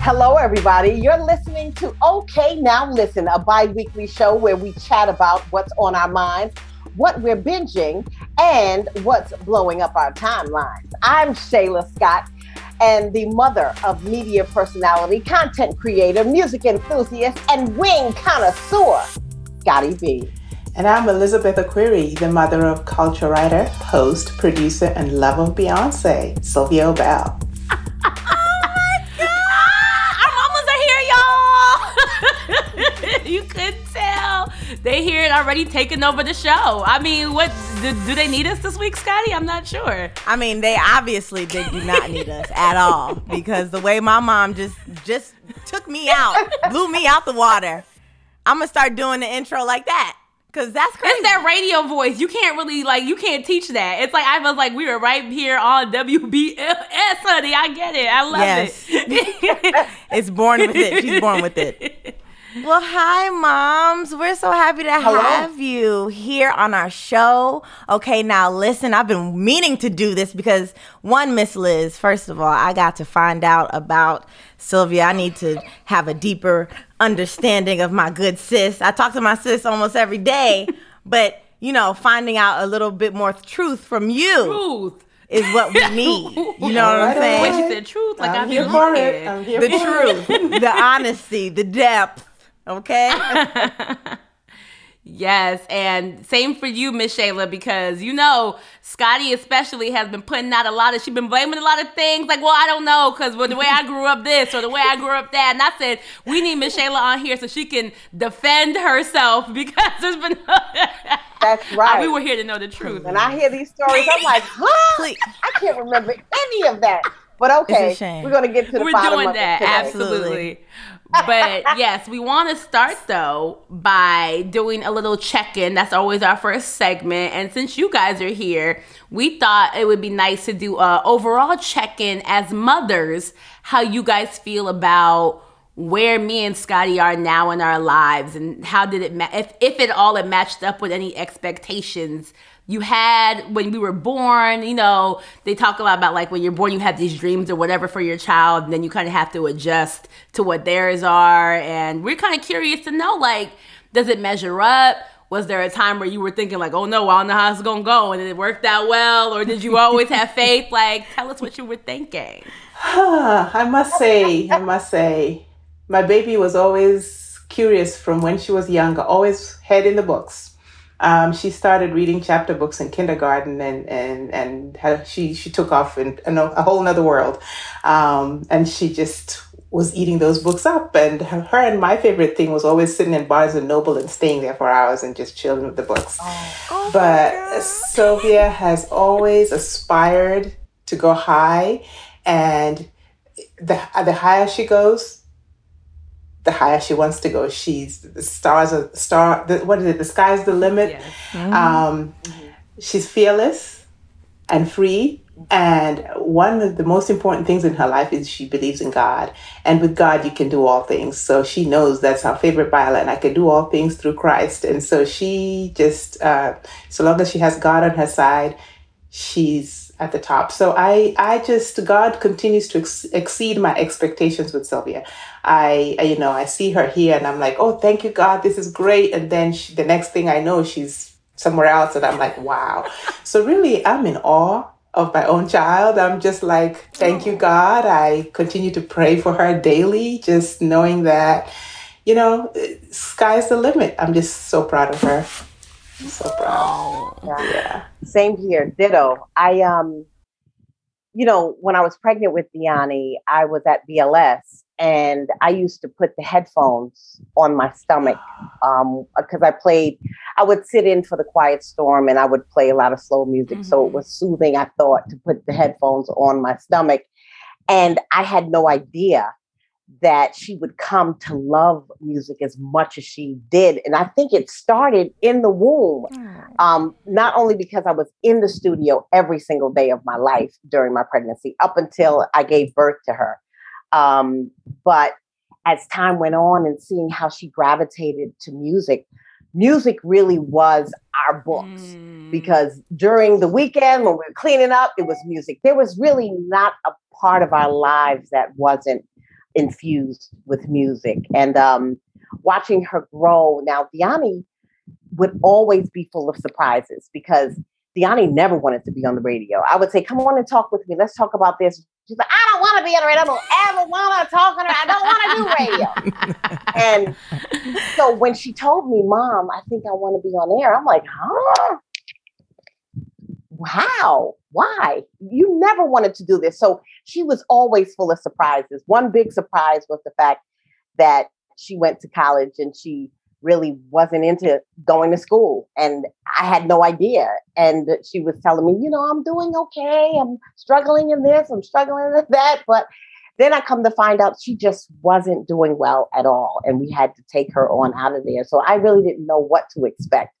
Hello, everybody. You're listening to OK Now Listen, a bi-weekly show where we chat about what's on our minds, what we're binging, and what's blowing up our timelines. I'm Shayla Scott, and the mother of media personality, content creator, music enthusiast, and wing connoisseur, Scotty B. And I'm Elizabeth Aquiri, the mother of culture writer, host, producer, and love of Beyoncé, Sylvia Obell. You couldn't tell. They hear it already taking over the show. I mean, what do they need us this week, Scotty? I'm not sure. I mean, they obviously do not need us at all, because the way my mom just took me out, blew me out the water. I'm going to start doing the intro like that, because that's crazy. It's that radio voice. You can't really, you can't teach that. It's like, I was like, we were right here on WBLS, honey. I get it. I love it. It's born with it. She's born with it. Well, hi, moms. We're so happy to have you here on our show. Okay, now listen, I've been meaning to do this because, one, Miss Liz, first of all, I got to find out about Sylvia. I need to have a deeper understanding of my good sis. I talk to my sis almost every day, but, finding out a little bit more truth from you. Truth. Is what we need. You know what I'm saying? When she said truth, I'm here for it. I'm here for it. The truth, the honesty, the depth. Okay. Yes. And same for you, Miss Shayla, because, Scotty especially has been putting out she's been blaming a lot of things. Like, well, I don't know, because the way I grew up this or the way I grew up that. And I said, we need Miss Shayla on here so she can defend herself, because there's been... That's right. We were here to know the truth. When I hear these stories, I'm like, huh? I can't remember any of that. But okay, we're going to get to the bottom of it. We're doing that, absolutely. But yes, we want to start though by doing a little check-in. That's always our first segment. And since you guys are here, we thought it would be nice to do an overall check-in as mothers, how you guys feel about where me and Scotty are now in our lives, and how did it, if at all, it matched up with any expectations you had when we were born. They talk a lot about when you're born, you have these dreams or whatever for your child, and then you kind of have to adjust to what theirs are. And we're kind of curious to know, does it measure up? Was there a time where you were thinking oh no, I don't know how it's gonna go, and it worked out well? Or did you always have faith? Tell us what you were thinking. I must say, my baby was always curious from when she was younger, always head in the books. She started reading chapter books in kindergarten, and she took off in a whole nother world. And she just was eating those books up. And her and my favorite thing was always sitting in Barnes and Noble and staying there for hours and just chilling with the books. But Sylvia has always aspired to go high, and the higher she goes, the higher she wants to go. The sky's the limit. Yes. Mm-hmm. She's fearless and free. And one of the most important things in her life is she believes in God. And with God, you can do all things. So she knows that's her favorite Bible, and I can do all things through Christ. And so she just, so long as she has God on her side, she's at the top. So God continues to exceed my expectations with Sylvia. I see her here and I'm like, oh, thank you, God, this is great. And then the next thing I know, she's somewhere else. And I'm like, wow. So really, I'm in awe of my own child. I'm just like, thank you, God. I continue to pray for her daily, just knowing that, sky's the limit. I'm just so proud of her. I'm so proud. Yeah. Same here. Ditto. I, when I was pregnant with Deani, I was at BLS, and I used to put the headphones on my stomach because I would sit in for the Quiet Storm, and I would play a lot of slow music. Mm-hmm. So it was soothing, I thought, to put the headphones on my stomach. And I had no idea that she would come to love music as much as she did. And I think it started in the womb, not only because I was in the studio every single day of my life during my pregnancy, up until I gave birth to her. But as time went on and seeing how she gravitated to music really was our books, because during the weekend when we were cleaning up, it was music. There was really not a part of our lives that wasn't infused with music, and watching her grow. Now, Deani would always be full of surprises because Deani never wanted to be on the radio. I would say, come on and talk with me. Let's talk about this. She's like, I don't want to be on the radio. I don't ever want to talk on her. I don't want to do radio. And so when she told me, Mom, I think I want to be on air, I'm like, huh? Wow. Why? You never wanted to do this. So she was always full of surprises. One big surprise was the fact that she went to college and she really wasn't into going to school. And I had no idea. And she was telling me, you know, I'm doing okay. I'm struggling in this. I'm struggling with that. But then I come to find out she just wasn't doing well at all. And we had to take her on out of there. So I really didn't know what to expect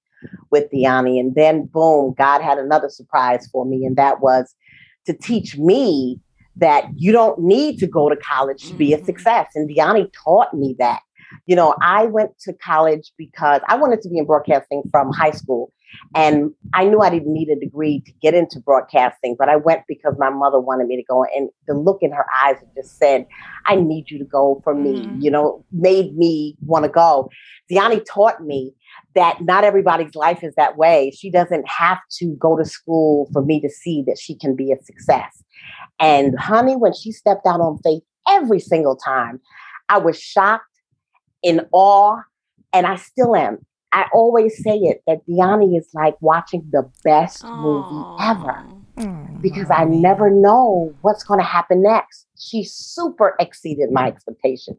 with Deani. And then boom, God had another surprise for me. And that was to teach me that you don't need to go to college to be a success. And Deani taught me that. You know, I went to college because I wanted to be in broadcasting from high school. And I knew I didn't need a degree to get into broadcasting, but I went because my mother wanted me to go. And the look in her eyes just said, I need you to go for me, you know, made me want to go. Deani taught me that not everybody's life is that way. She doesn't have to go to school for me to see that she can be a success. And honey, when she stepped out on faith every single time, I was shocked, in awe, and I still am. I always say it, that Deani is like watching the best movie ever because I never know what's going to happen next. She super exceeded my expectations.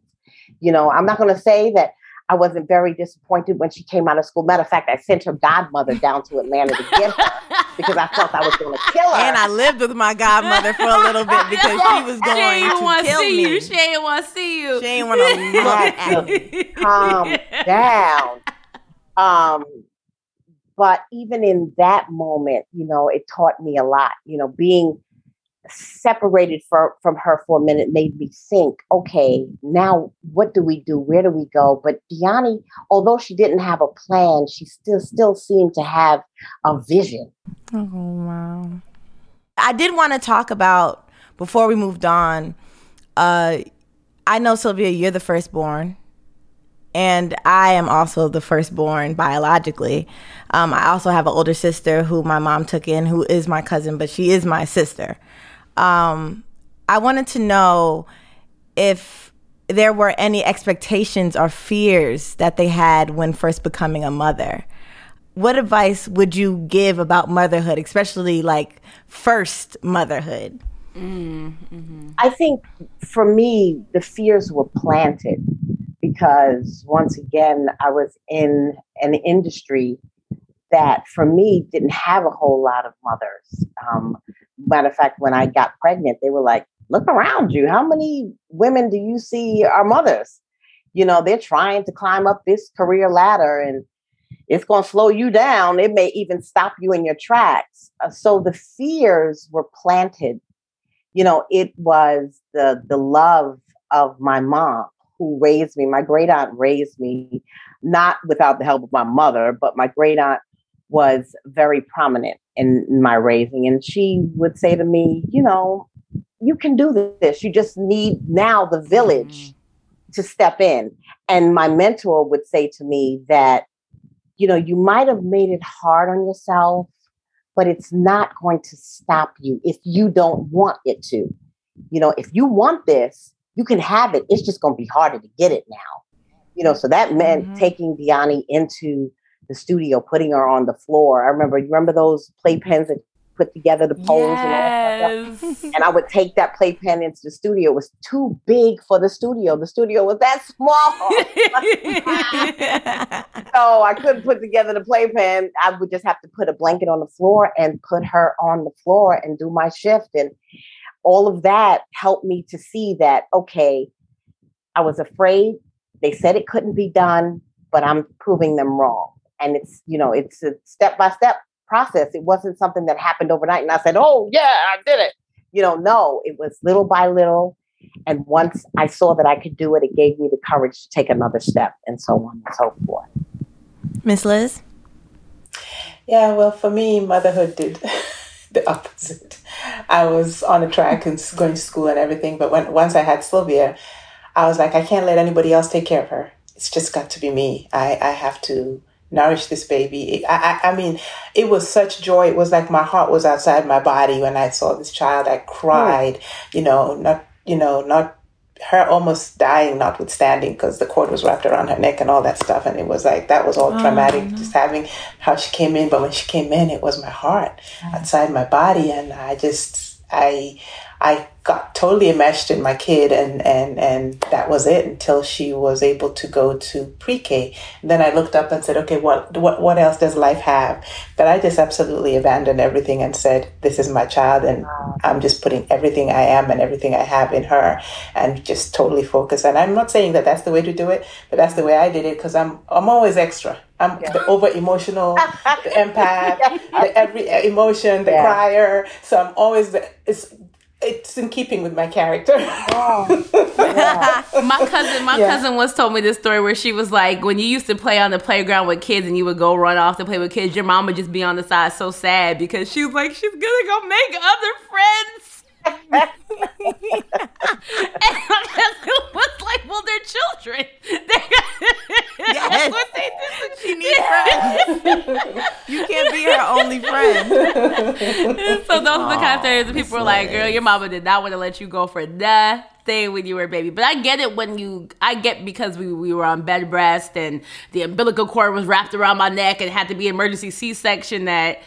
You know, I'm not going to say that I wasn't very disappointed when she came out of school. Matter of fact, I sent her godmother down to Atlanta to get her because I thought I was going to kill her. And I lived with my godmother for a little bit because she was going to kill me. She ain't want to see you. She ain't want to look at me. Calm down. But even in that moment, you know, it taught me a lot. You know, being separated from her for a minute made me think, okay, now what do we do? Where do we go? But Deani, although she didn't have a plan, she still seemed to have a vision. Oh, wow. I did want to talk about, before we moved on, I know, Sylvia, you're the firstborn, and I am also the firstborn biologically. I also have an older sister who my mom took in, who is my cousin, but she is my sister. I wanted to know if there were any expectations or fears that they had when first becoming a mother. What advice would you give about motherhood, especially like first motherhood? I think for me, the fears were planted because once again, I was in an industry that for me didn't have a whole lot of mothers. Matter of fact, when I got pregnant, they were like, look around you. How many women do you see are mothers? You know, they're trying to climb up this career ladder and it's going to slow you down. It may even stop you in your tracks. So the fears were planted. You know, it was the love of my mom who raised me. My great aunt raised me, not without the help of my mother, but my great aunt was very prominent in my raising. And she would say to me, you know, you can do this. You just need now the village to step in. And my mentor would say to me that, you know, you might have made it hard on yourself, but it's not going to stop you if you don't want it to. You know, if you want this, you can have it. It's just going to be harder to get it now. You know, so that meant taking Deani into the studio, putting her on the floor. I remember, you remember those playpens that put together the poles? Yes. And all that stuff? And I would take that playpen into the studio. It was too big for the studio. The studio was that small. So I couldn't put together the playpen. I would just have to put a blanket on the floor and put her on the floor and do my shift. And all of that helped me to see that, okay, I was afraid. They said it couldn't be done, but I'm proving them wrong. And it's, you know, it's a step-by-step process. It wasn't something that happened overnight. And I said, oh, yeah, I did it. You know, no, it was little by little. And once I saw that I could do it, it gave me the courage to take another step and so on and so forth. Miss Liz? Yeah, well, for me, motherhood did the opposite. I was on a track and going to school and everything. But once I had Sylvia, I was like, I can't let anybody else take care of her. It's just got to be me. I have to nourish this baby. I mean, it was such joy. It was like my heart was outside my body when I saw this child. I cried, not her almost dying notwithstanding, because the cord was wrapped around her neck and all that stuff. And it was like, that was all traumatic, just having how she came in. But when she came in, it was my heart outside my body. And I got totally enmeshed in my kid, and that was it until she was able to go to pre-K. And then I looked up and said, okay, what else does life have? But I just absolutely abandoned everything and said, this is my child, and I'm just putting everything I am and everything I have in her and just totally focus. And I'm not saying that that's the way to do it, but that's the way I did it, because I'm always extra. I'm the over-emotional, the empath, the every emotion, the crier. So I'm always... It's in keeping with my character. My cousin once told me this story where she was like, when you used to play on the playground with kids and you would go run off to play with kids, your mom would just be on the side so sad because she was like, she's going to go make other friends. And my cousin was like, well, they're children. That's what they do. She needs friends. You can't be her only friend. So those are the kind of things that people are like, girl, your mama did not want to let you go for nothing when you were a baby. But I get it because we were on bed rest and the umbilical cord was wrapped around my neck and had to be emergency C-section that...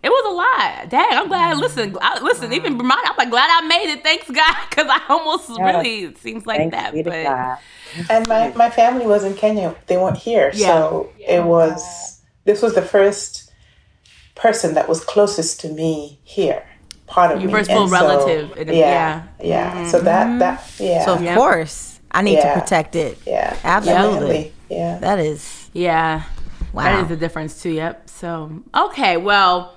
It was a lot. Dang, I'm glad. Listen. Even Vermont, I'm like glad I made it. Thanks, God, because I almost really seems like that. But and my family was in Kenya. They weren't here, so it was. This was the first person that was closest to me here. Part of your first full relative. So that So of course, I need to protect it. Yeah, absolutely. Yeah, that is. Yeah, wow. That is the difference too. Yep. So okay, well.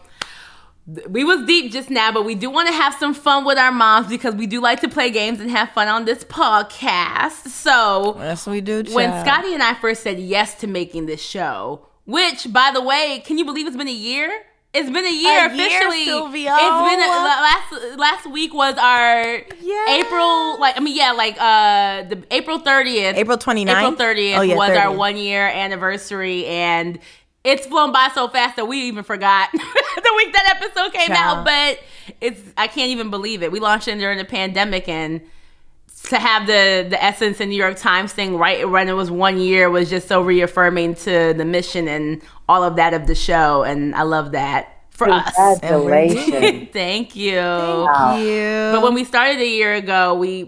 We was deep just now, but we do want to have some fun with our moms because we do like to play games and have fun on this podcast. So yes, we do, child. When Scotty and I first said yes to making this show, which, by the way, can you believe it's been a year? It's been a year officially. Sylvia. It's been last week was our the April 30th. April 29th. April 30th was 30th. Our 1 year anniversary, and it's flown by so fast that we even forgot the week that episode came out, but I can't even believe it. We launched it during the pandemic, and to have the Essence and New York Times thing right when it was 1 year was just so reaffirming to the mission and all of that of the show, and I love that. For congratulations. Us. Thank you. But when we started a year ago, we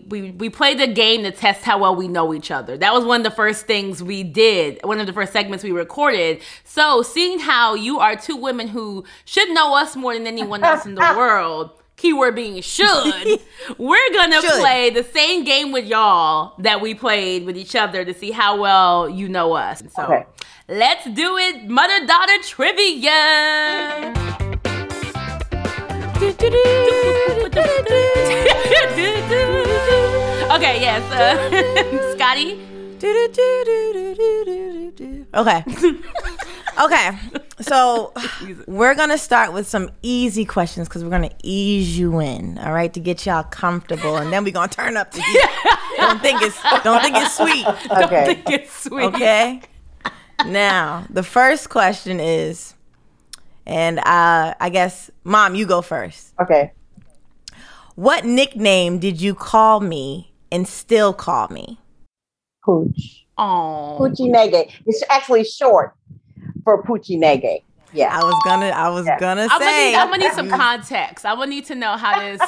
played a game to test how well we know each other. That was one of the first things we did, one of the first segments we recorded. So seeing how you are two women who should know us more than anyone else in the world, keyword being should, we're going to play the same game with y'all that we played with each other to see how well you know us. So let's do it. Mother-daughter trivia. Okay, yes. Scotty? Okay. So we're going to start with some easy questions because we're going to ease you in, all right, to get y'all comfortable. And then we're going to turn up the heat. Don't think it's sweet. Okay. Don't think it's sweet. Okay. Now, the first question is, and I guess, Mom, you go first. Okay. What nickname did you call me and still call me? Pooch. Oh. Poochie Nege. It's actually short for Poochie Nege. Yeah. I was gonna say. I'm gonna need some context. I'm gonna need to know how this.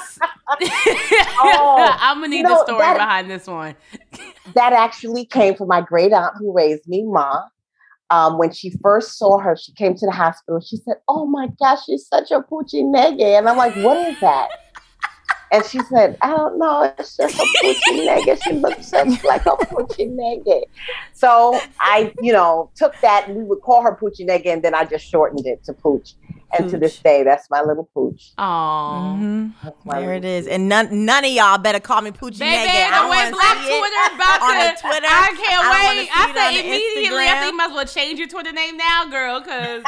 I'm gonna need the story behind this one. That actually came from my great aunt who raised me, Ma. When she first saw her, she came to the hospital. She said, "Oh my gosh, she's such a Poochie Nege." And I'm like, "What is that?" And she said, "I don't know. It's just a Poochie Nege. She looks such like a Poochie Nege." So I, took that, and we would call her Poochie Nege, and then I just shortened it to Pooch. And to this day, that's my little Pooch. Aww. Mm-hmm. There it is. And none of y'all better call me Poochie Nege. Baby, the way Black Twitter about to. Twitter. I can't wait. I said immediately, I think you might as well change your Twitter name now, girl, because.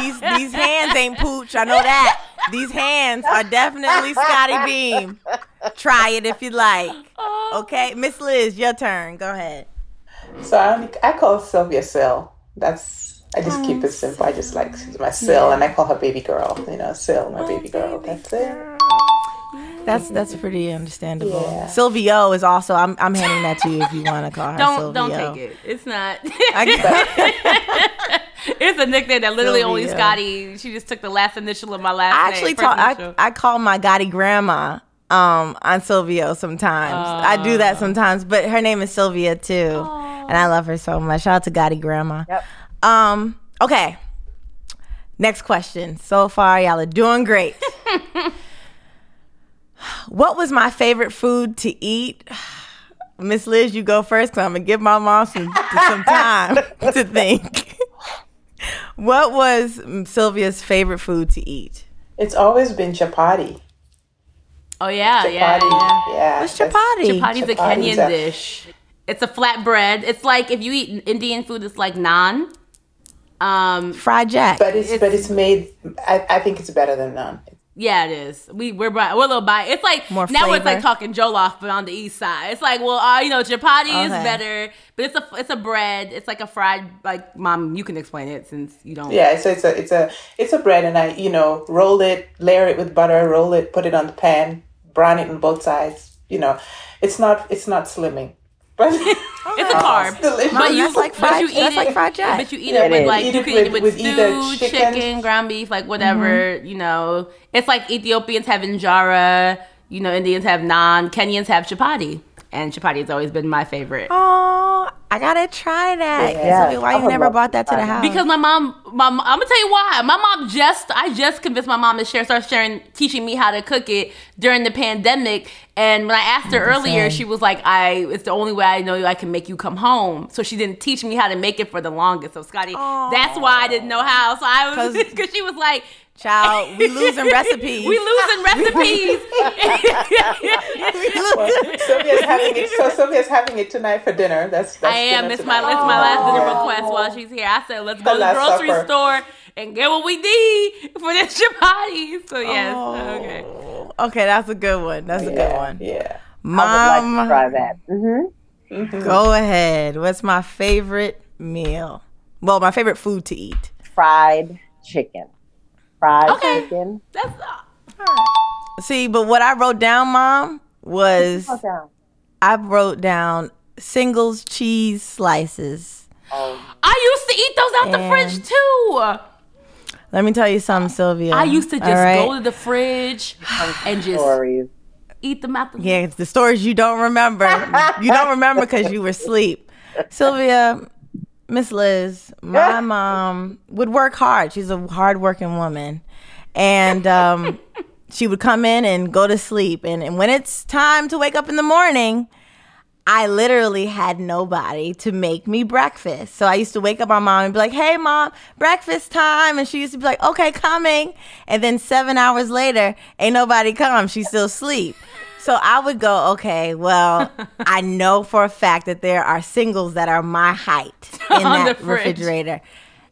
These hands ain't Pooch. I know that. These hands are definitely Scotty Beam. Try it if you like. Oh, Okay, Miss Liz, your turn. Go ahead. So I call Sylvia Syl. I just keep it simple. I just like, she's my Syl, and I call her baby girl. You know, Syl, my baby girl. That's it. That's pretty understandable. Yeah. Sylvia is also. I'm handing that to you if you want to call her. Don't take it. It's not. It's a nickname that literally only Scotty. She just took the last initial of my last name. I call my Gotti grandma on Sylvia sometimes. I do that sometimes, but her name is Sylvia too, and I love her so much. Shout out to Gotti grandma. Yep. Okay. Next question. So far, y'all are doing great. What was my favorite food to eat? Miss Liz, you go first because I'm going to give my mom some time to think. What was Sylvia's favorite food to eat? It's always been chapati. Oh, yeah. Yeah. What's chapati? Chapati's a Kenyan dish. It's a flat bread. It's like if you eat Indian food, it's like naan. Fried jack. But it's made, I think it's better than naan. Yeah, it is. We're a little biased. It's like more now flavor. It's like talking jollof, but on the east side. It's like, well, chapati is better, but it's a bread. It's like a fried, like, Mom, you can explain it since you don't. Yeah, so it's a bread, and I roll it, layer it with butter, roll it, put it on the pan, brown it on both sides. It's not slimming, but it's a carb. But you eat it like fried jack. But you eat it with like you can eat it with stew, chicken, ground beef, like whatever. Mm-hmm. It's like Ethiopians have injera. Indians have naan. Kenyans have chapati, and chapati has always been my favorite. Oh, I gotta try that. Yeah. Why you never brought that to the house? Because my mom, I'm gonna tell you why. My mom I just convinced my mom to teaching me how to cook it during the pandemic. And when I asked her earlier, she was like, it's the only way I know I can make you come home. So she didn't teach me how to make it for the longest. So Scotty, that's why I didn't know how. So I was, because she was like, child, we losing recipes. Sylvia's having it tonight for dinner. That's I am. It's my last dinner request while she's here. I said, let's go to the grocery store and get what we need for this chapati. So yes, okay, that's a good one. Yeah, Mom, I would like to try that. Mm-hmm. Mm-hmm. Go ahead. What's my favorite meal? Well, my favorite food to eat: fried chicken. Chicken. That's all right. See, but what I wrote down, Mom, was I wrote down singles cheese slices. I used to eat those out the fridge too. Let me tell you something, Sylvia. I used to just go to the fridge and just eat them out the fridge. Yeah, it's the stories you don't remember. You don't remember because you were asleep. Sylvia, Miss Liz, my mom would work hard. She's a hardworking woman. And she would come in and go to sleep. And when it's time to wake up in the morning, I literally had nobody to make me breakfast. So I used to wake up my mom and be like, hey, Mom, breakfast time. And she used to be like, okay, coming. And then 7 hours later, ain't nobody come. She's still asleep. So I would go, okay, well, I know for a fact that there are singles that are my height in that refrigerator.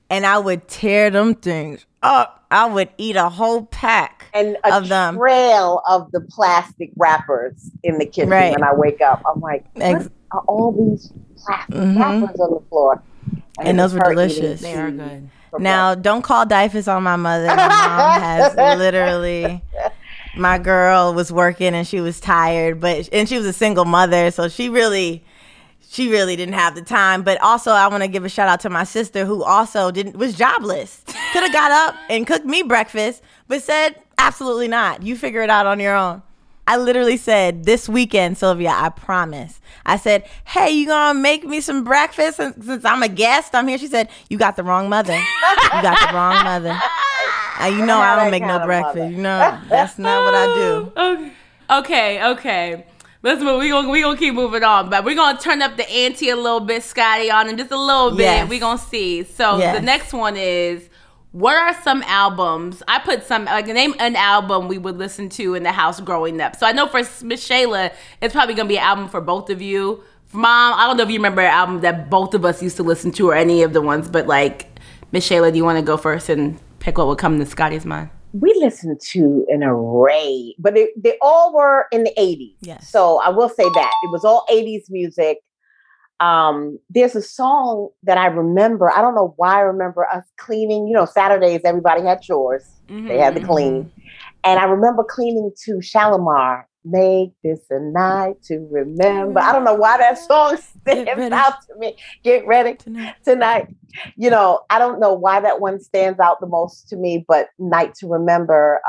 And I would tear them things up. I would eat a whole pack of them. And a trail of the plastic wrappers in the kitchen when I wake up. I'm like, what are all these plastic wrappers on the floor? And those were delicious. They are good. Now, don't call Dyfus on my mother. My mom has literally... My girl was working and she was tired, and she was a single mother, so she really didn't have the time. But also, I want to give a shout out to my sister who also was jobless. Could have got up and cooked me breakfast, but said, absolutely not. You figure it out on your own. I literally said, this weekend, Sylvia, I promise. I said, hey, you gonna make me some breakfast? And since I'm a guest, I'm here. She said, you got the wrong mother. You got the wrong mother. I don't make no breakfast. That's not what I do. Okay. Let's move. We gonna keep moving on, but we're gonna turn up the ante a little bit, Scotty, on him just a little bit. We're gonna see. So the next one is, what are some albums? I put some, like, name an album we would listen to in the house growing up. So I know for Miss Shayla, it's probably gonna be an album for both of you. For Mom, I don't know if you remember an album that both of us used to listen to or any of the ones, but like, Miss Shayla, do you want to go first and pick what would come to Scotty's mind? we listened to an array, but they all were in the 80s. Yes. So I will say that. It was all 80s music. There's a song that I remember. I don't know why I remember us cleaning. You know, Saturdays, everybody had chores. Mm-hmm. They had to clean. And I remember cleaning to Shalamar, Make This a Night to Remember. I don't know why that song stands out to me. Get ready tonight. You know, I don't know why that one stands out the most to me, but Night to Remember.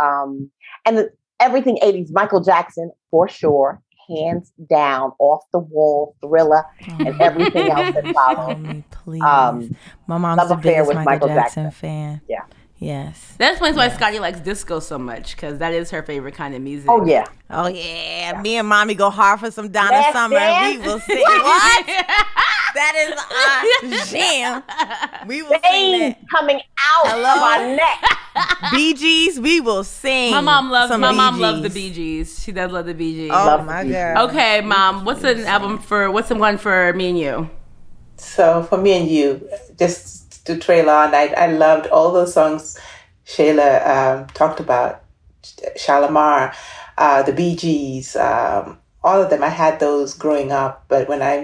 And everything 80s, Michael Jackson, for sure. Hands down, off the wall, Thriller, and everything else that follows. Please, my mom's the biggest Michael Jackson fan. Yeah, yes, that explains why Scotty likes disco so much, because that is her favorite kind of music. Oh yeah. Me and mommy go hard for some Donna Last Summer. Dance? We will sing. What? That is our jam. We will sing that. Coming out of our neck. Bee Gees, we will sing. My mom loves the Bee Gees. She does love the Bee Gees. Oh my God. Okay, mom, what's an album for? What's the one for me and you? So for me and you, just to trail on, I loved all those songs Shayla talked about. Shalamar, the Bee Gees, all of them. I had those growing up. But when I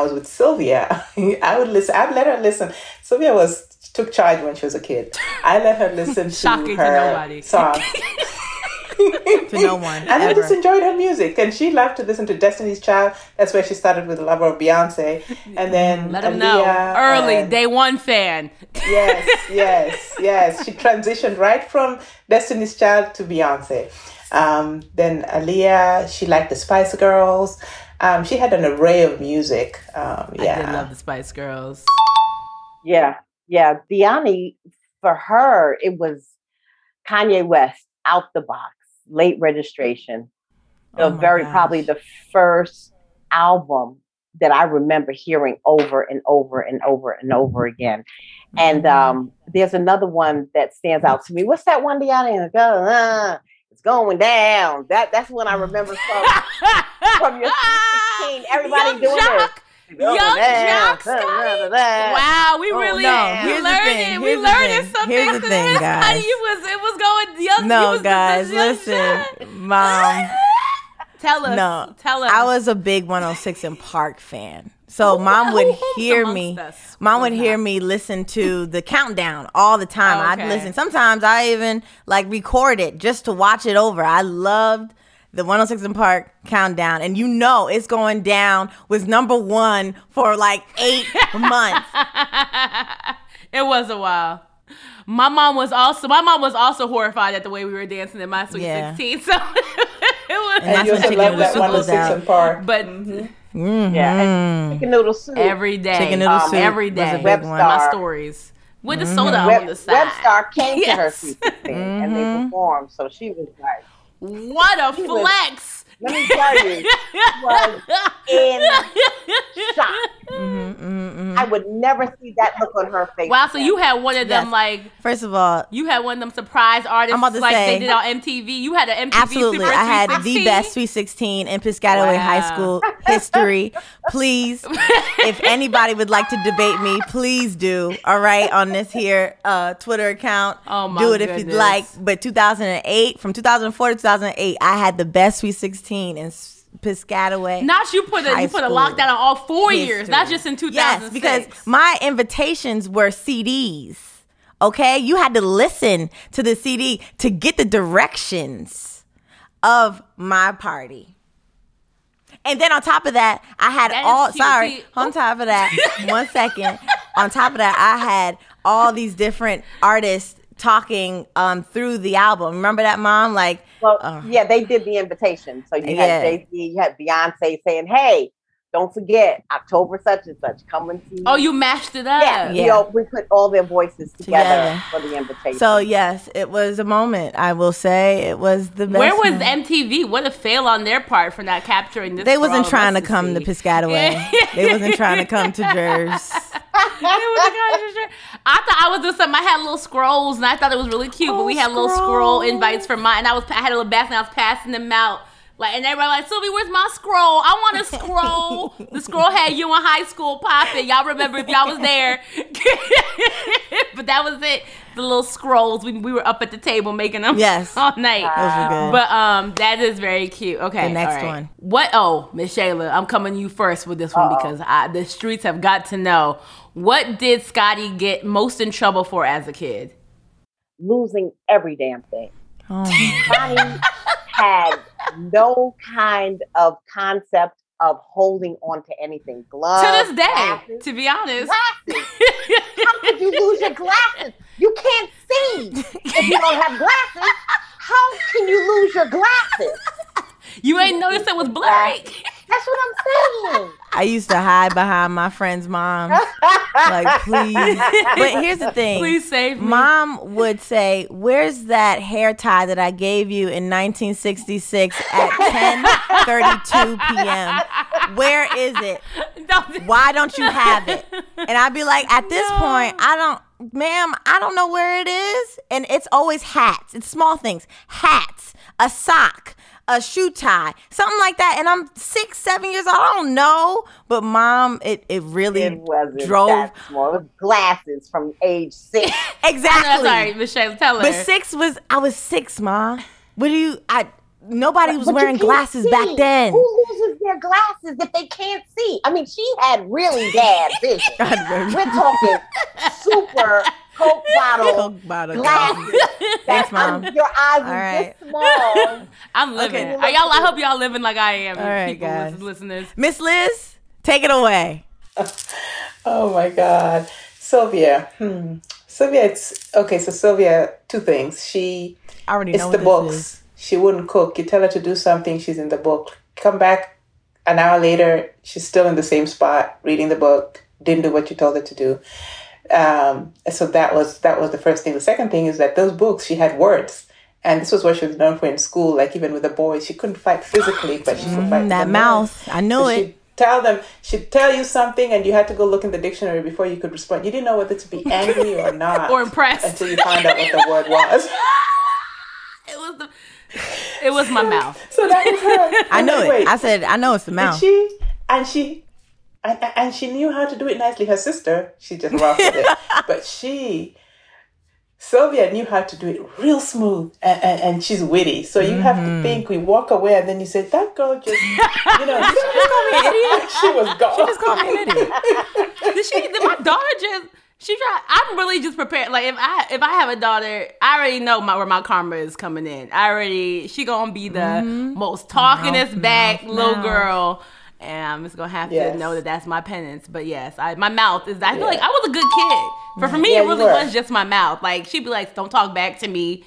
was with Sylvia, I'd let her listen. Sylvia took charge when she was a kid. I let her listen to Shocking her to songs. To no one. And I just enjoyed her music. And she loved to listen to Destiny's Child. That's where she started with the love of Beyonce. And then let them know. Early, day one fan. Yes. She transitioned right from Destiny's Child to Beyonce. Then Aaliyah, she liked the Spice Girls. She had an array of music. I did love the Spice Girls. Yeah. Yeah, Diani, for her, it was Kanye West, Out the Box, Late Registration. Probably the first album that I remember hearing over and over and over and over again. Mm-hmm. And there's another one that stands out to me. What's that one, Diani? It's going down. That's when I remember from your 16. Everybody doing it. Young Jock, Scotty. Wow, we learned it so fast. Scotty, it was going young. No, guys, listen, mom. Tell us. I was a big 106 and Park fan. So mom would hear me. Mom would hear me listen to the countdown all the time. Oh, okay. I'd listen. Sometimes I even record it just to watch it over. I loved the 106 and Park countdown, and It's Going Down was number one for 8 months. It was a while. My mom was also horrified at the way we were dancing in my Sweet 16. So it was love that 106 and Park. But chicken noodle soup every day. Chicken noodle soup every day. Web star. My stories. With the soda on the side. Web star came to her Sweet 16 and they performed, so she was like, what a flex! Let me tell you, she was in shock. Mm-hmm, mm-hmm. I would never see that look on her face. Wow, so you had one of them First of all, you had one of them surprise artists they did on MTV. You had an MTV Absolutely, I had the best Sweet 16 in Piscataway High School history. Please, if anybody would like to debate me, please do. All right, on this here Twitter account. Oh my goodness. Do it if you'd like. But 2008, from 2004 to 2008, I had the best Sweet 16 in Piscataway. Not you put a lockdown on all 4 years, not just in 2006. Yes, because my invitations were CDs. Okay, you had to listen to the CD to get the directions of my party. And then on top of that, I had On top of that, I had all these different artists talking through the album. Remember that, mom? They did the invitation. So you had Jay-Z, you had Beyonce saying, "Hey, don't forget October such and such. Come and see." Oh, you mashed it up. Yeah, yeah. We put all their voices together for the invitation. So yes, it was a moment. I will say it was the best. Where was MTV? What a fail on their part for not capturing this. They wasn't trying to come to Piscataway. They wasn't trying to come to Jersey. I thought I was doing something. I had little scrolls and I thought it was really cute, but we had little scroll invites for mine. And I had a little basket and I was passing them out. And everybody Sylvie, where's my scroll? I want a scroll. The scroll had you in high school popping. Y'all remember if y'all was there. But that was it. The little scrolls when we were up at the table making them all night. Wow. But that is very cute. Okay. The next one. What? Oh, Miss Shayla, I'm coming to you first with this one because the streets have got to know. What did Scotty get most in trouble for as a kid? Losing every damn thing. Oh. Scotty had no kind of concept of holding on to anything. Gloves. To this day, glasses, to be honest. Glasses. How could you lose your glasses? You can't see if you don't have glasses. How can you lose your glasses? You ain't noticed it was black. That's what I'm saying. I used to hide behind my friend's mom. Like, please. But here's the thing. Please save me. Mom would say, where's that hair tie that I gave you in 1966 at 10:32 p.m.? Where is it? Why don't you have it? And I'd be like, at this point, ma'am, I don't know where it is. And it's always hats. It's small things. Hats. A sock. A shoe tie, something like that. And I'm 6, 7 years old. I don't know. But Mom, it really drove. That small. It was glasses from age 6. Exactly. No, sorry, Michelle, tell her. But I was 6, Mom. Nobody was wearing glasses back then. Who loses their glasses if they can't see? I mean, she had really bad vision. We're talking super Coke bottle glasses. Thanks, Mom. Your eyes are this small. I'm living. Okay. Y'all, I hope y'all living like I am. All right, people, guys. Listeners. Miss Liz, take it away. Oh, my God. Sylvia. Sylvia, Sylvia, two things. She already knows the books. She wouldn't cook. You tell her to do something, she's in the book. Come back an hour later, she's still in the same spot, reading the book, didn't do what you told her to do. So that was the first thing. The second thing is that those books, she had words. And this was what she was known for in school. Like, even with the boys, she couldn't fight physically, but she could fight that mouth. I knew it. She'd tell you something, and you had to go look in the dictionary before you could respond. You didn't know whether to be angry or not. Or impressed. Until you found out what the word was. It was my mouth. So that was her. I knew it. I said, I know it's the mouth. And she knew how to do it nicely. Her sister, she just rocked it. But Sylvia knew how to do it real smooth, and she's witty. So you have to think. We walk away, and then you say, that girl just, she just called me an idiot. She was gone. She just called me an idiot. Did my daughter just... She tried. I'm really just prepared. Like, if I have a daughter, I already know where my karma is coming in. She gonna be the most talkingest little girl, and I'm just gonna have to know that that's my penance. But yes, my mouth is. I feel like I was a good kid. For me, it really was just my mouth. Like, she'd be like, "Don't talk back to me.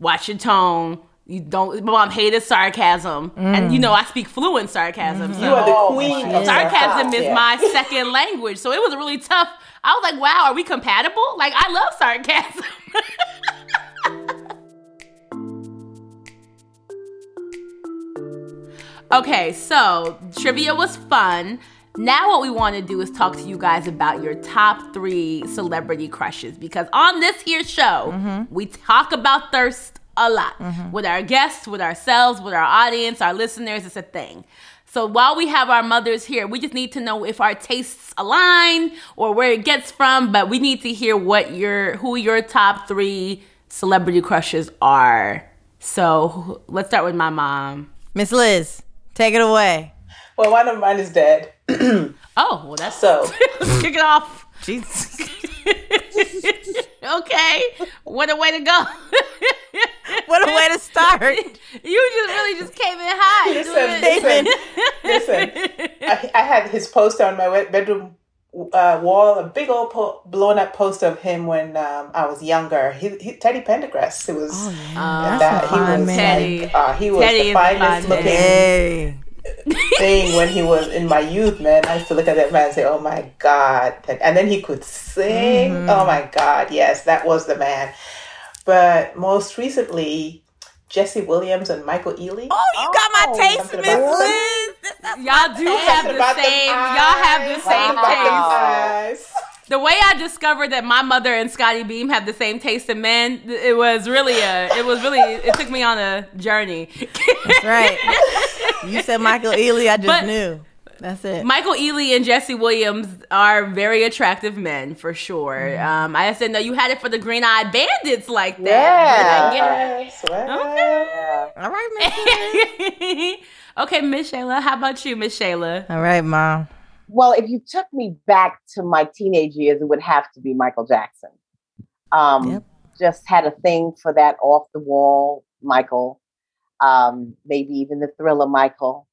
Watch your tone." You don't. My mom hated sarcasm, and I speak fluent sarcasm. So. You are the queen of sarcasm. Is my second language, so it was really tough. I was like, "Wow, are we compatible?" Like, I love sarcasm. Okay, so trivia was fun. Now what we want to do is talk to you guys about your top 3 celebrity crushes, because on this here show, we talk about thirst a lot. With our guests, with ourselves, with our audience, our listeners, it's a thing. So while we have our mothers here, we just need to know if our tastes align or where it gets from, but we need to hear who your top 3 celebrity crushes are. So let's start with my mom. Miss Liz, take it away. Well, one of mine is dead. That's so. Let's kick it off. Jesus. Okay, what a way to go. What a way to start. You just came in high. Listen. I had his poster on my bedroom wall, a big old blown up poster of him when I was younger. Teddy Pendergrass. It was Teddy was the finest looking thing when he was in my youth, man. I used to look at that man and say, "Oh my God!" And then he could sing. Oh my God! Yes, that was the man. But most recently, Jesse Williams and Michael Ealy. Oh, you got my taste, Miss Liz. Y'all do have the same. Y'all have the same taste. The way I discovered that my mother and Scotty Beam have the same taste in men, it took me on a journey. That's right. You said Michael Ealy, I just knew. That's it. Michael Ealy and Jesse Williams are very attractive men, for sure. Mm-hmm. I said, no, you had it for the Green-Eyed Bandits like that. Yeah. Okay. All right, Miss Okay, Miss Shayla. How about you, Miss Shayla? All right, Mom. Well, if you took me back to my teenage years, it would have to be Michael Jackson. Just had a thing for that off-the-wall Michael. Maybe even the Thriller Michael.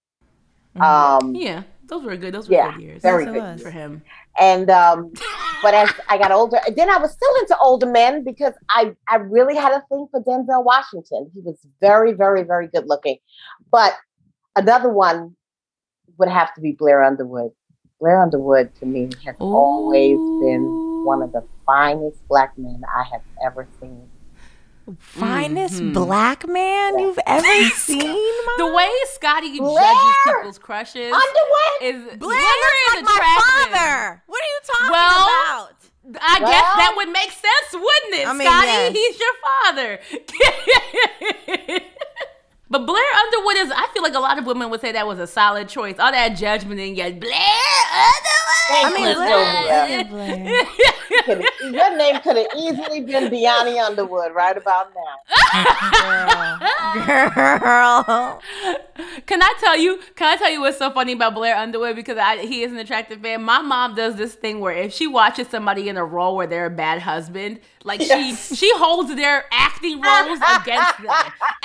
Yeah, those were good. Those were good years. Very good for him. And but as I got older, and then I was still into older men because I really had a thing for Denzel Washington. He was very, very, very good looking. But another one would have to be Blair Underwood. Blair Underwood to me has always been one of the finest black men I have ever seen. Finest black man you've ever seen? Mom? The way Scotty judges people's crushes. Underwood? Blair is like my father. What are you talking about? I guess that would make sense, wouldn't it, Scotty? Yes. He's your father. But Blair Underwood is, I feel like a lot of women would say that was a solid choice. All that judgment and yet, Blair Underwood. Blair. Your name could have easily been Deani Underwood right about now. Girl. Can I tell you what's so funny about Blair Underwood? Because he is an attractive man. My mom does this thing where if she watches somebody in a role where they're a bad husband, like she holds their acting roles against them.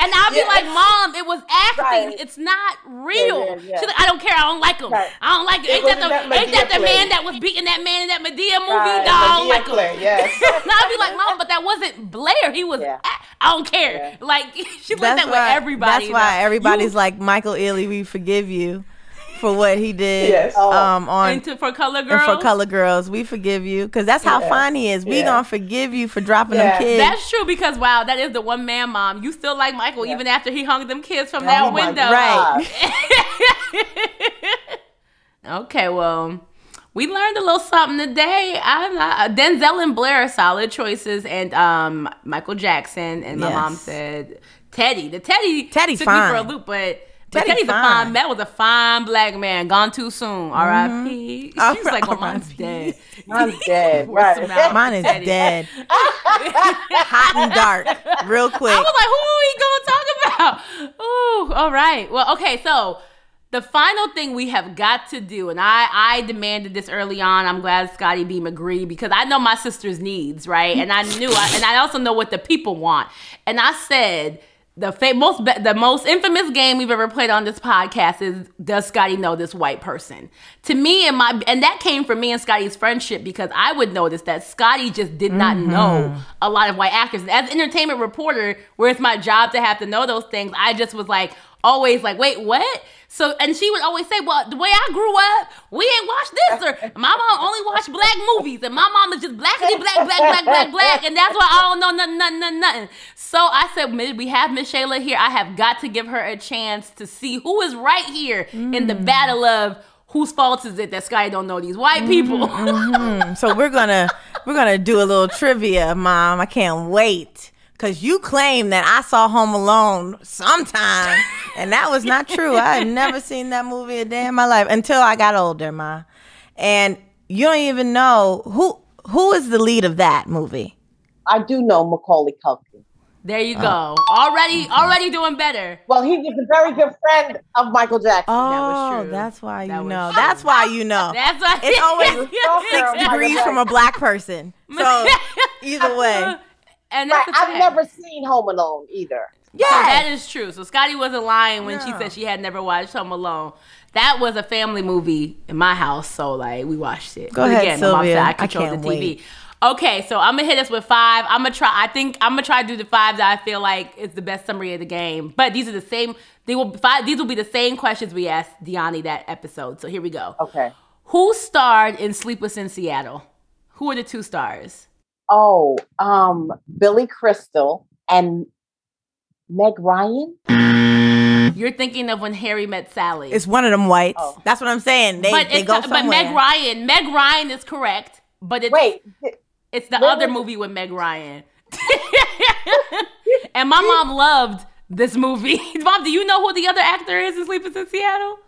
And I'll be like, Mom, it was acting. Right. It's not real. She's like, I don't care. I don't like him. Right. I don't like him. Ain't that the man that was beating that man in that Madea movie? Right. No, I don't like him. Yes. And I'll be like, Mom, but that wasn't Blair. He was, I don't care. Yeah. Like, she was that with everybody. That's why everybody's like, Michael Ealy, we forgive you for what he did for Color Girls. And for Color Girls, we forgive you because that's how fine he is. We gonna forgive you for dropping them kids. That's true because that is the one man, Mom. You still like Michael even after he hung them kids from that window, right? Okay, well, we learned a little something today. Denzel and Blair are solid choices, and Michael Jackson. And my mom said Teddy. Teddy took me for a loop, but. Teddy's a fine. That was a fine black man. Gone too soon. R.I.P. Mm-hmm. She's like, well, mine's dead. Mine's dead. Right. Mine is dead. Hot and dark. Real quick. I was like, who are we going to talk about? Ooh, all right. Well, okay, so the final thing we have got to do, and I demanded this early on. I'm glad Scotty B agreed because I know my sister's needs, right? And I knew, and I also know what the people want. And I said... The most infamous game we've ever played on this podcast is, does Scotty know this white person? To me and that came from me and Scotty's friendship because I would notice that Scotty just did not know a lot of white actors. As an entertainment reporter, where it's my job to have to know those things, I just was like, always like, wait, what? So, and she would always say, well, the way I grew up, we ain't watched this, or my mom only watched black movies, and my mom is just blackity black, black, black, black, black, and that's why I don't know nothing. So I said, we have Miss Shayla here. I have got to give her a chance to see who is right here in the battle of whose fault is it that Scotty don't know these white people. Mm-hmm. So we're gonna do a little trivia, Mom. I can't wait. Because you claim that I saw Home Alone sometime, and that was not true. I had never seen that movie a day in my life until I got older, Ma. And you don't even know who is the lead of that movie. I do know Macaulay Culkin. There you go. Already doing better. Well, he was a very good friend of Michael Jackson. Oh, that's why you know. That's why you know. That's why it's always 6 degrees from a black person. So either way. And right, I've never seen Home Alone either. Yeah, so that is true. So Scotty wasn't lying when she said she had never watched Home Alone. That was a family movie in my house, so like we watched it. Go ahead, again, Sylvia. I control the TV. Wait. Okay, so I'm gonna hit us with 5. I'm gonna try to do the 5 that I feel like is the best summary of the game. But these are the same. These will be the same questions we asked Deani that episode. So here we go. Okay. Who starred in Sleepless in Seattle? Who are the 2 stars? Oh, Billy Crystal and Meg Ryan. You're thinking of When Harry Met Sally. It's one of them whites. Oh. That's what I'm saying. They go somewhere. But Meg Ryan is correct. But it's the other movie with Meg Ryan. And my mom loved this movie. Mom, do you know who the other actor is in Sleepless in Seattle?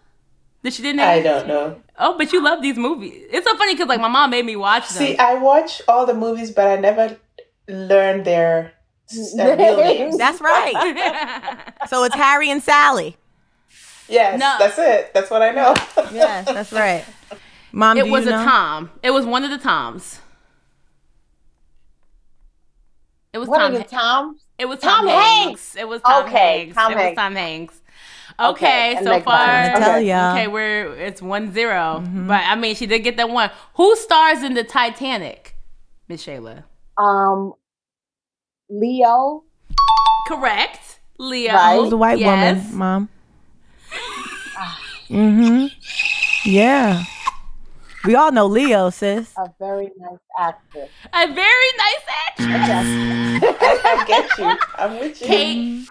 That she didn't have? I don't know. Oh, but you love these movies. It's so funny because, like, my mom made me watch them. See, I watch all the movies, but I never learned their real names. That's right. So it's Harry and Sally. Yes, no. That's it. That's what I know. Yes, that's right. Mom, it was a Tom. It was one of the Toms. It was Tom. It was Tom Hanks. It was Tom Hanks. It was Tom Hanks. Okay, so far, we're it's 1-0. Mm-hmm. But I mean, she did get that one. Who stars in the Titanic, Miss Shayla? Leo. Correct, Leo. Right. Who's the white woman, Mom? Mm-hmm. Yeah. We all know Leo, sis. A very nice actress. A very nice actress. I get you. I'm with you.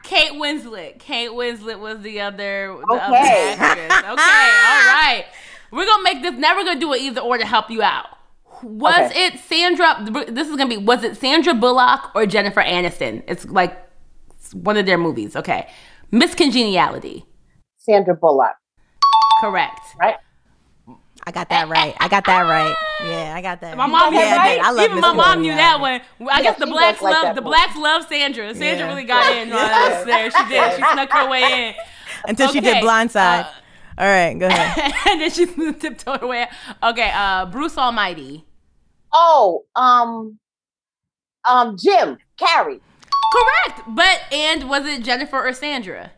Kate Winslet. Kate Winslet was the other actress. Okay, all right. We're going to make this. Now we're going to do it either or to help you out. Was it Sandra? This is going to be, was it Sandra Bullock or Jennifer Aniston? It's like one of their movies. Okay. Miss Congeniality. Sandra Bullock. Correct. Right. I got that right. Yeah, I got that. My mom knew that. I love Even my mom knew that one. I guess the blacks love like the movie. Blacks love Sandra. Sandra really got in on this. She did. She snuck her way in until she did Blindside. All right, go ahead. And then she tiptoed away. Okay, Bruce Almighty. Oh, Jim Carrey. Correct, and was it Jennifer or Sandra?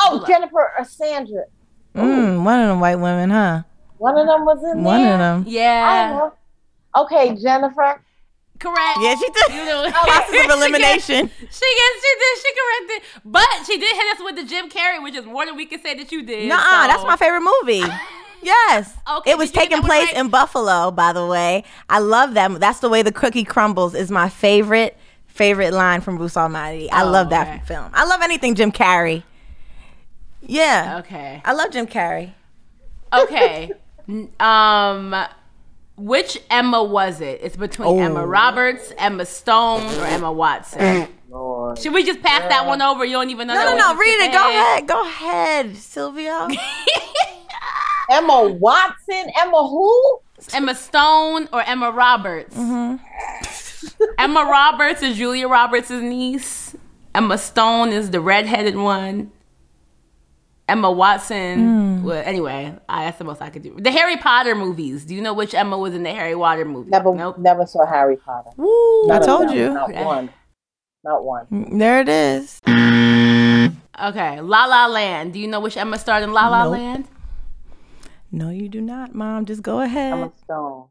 Oh, Jennifer or Sandra. One of them white women, huh? One of them was in One there? One of them. Yeah. Okay, Jennifer. Correct. Yeah, she did. Process of elimination. She did. She corrected. But she did hit us with the Jim Carrey, which is more than we can say that you did. Nuh-uh, that's my favorite movie. Yes. Okay, it was taking place in Buffalo, by the way. I love that. That's the way the cookie crumbles is my favorite line from Bruce Almighty. I love that film. I love anything Jim Carrey. Yeah. Okay. I love Jim Carrey. Okay. Which Emma was it? It's between Emma Roberts, Emma Stone, or Emma Watson. Lord. Should we just pass that one over? You don't even know. No. Read it. Go ahead, Sylvia. Emma Watson. Emma who? Emma Stone or Emma Roberts. Mm-hmm. Emma Roberts is Julia Roberts' niece. Emma Stone is the redheaded one. Emma Watson. Well, anyway, that's the most I could do. The Harry Potter movies. Do you know which Emma was in the Harry Potter movie? Never saw Harry Potter. Woo! I told you. Not one. There it is. Okay, La La Land. Do you know which Emma starred in La La Land? No, you do not, Mom. Just go ahead. Emma Stone.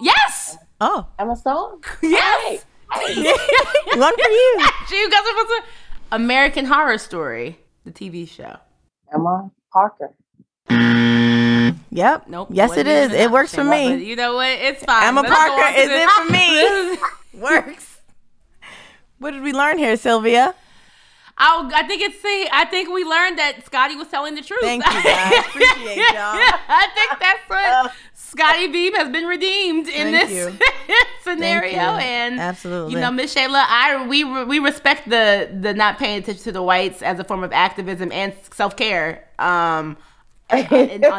Yes. Oh, Emma Stone. Yes. Right. One for you. You guys are supposed to. American Horror Story. The TV show. Emma Parker. Yep. Nope. Yes, it is. It works for me. You know what? It's fine. Emma Parker is it for me. Works. What did we learn here, Sylvia? I think we learned that Scotty was telling the truth. Thank you, guys. Appreciate y'all. I think that's what Scotty B has been redeemed in this scenario. And absolutely, you know, Miss Shayla, we respect the not paying attention to the whites as a form of activism and self-care. On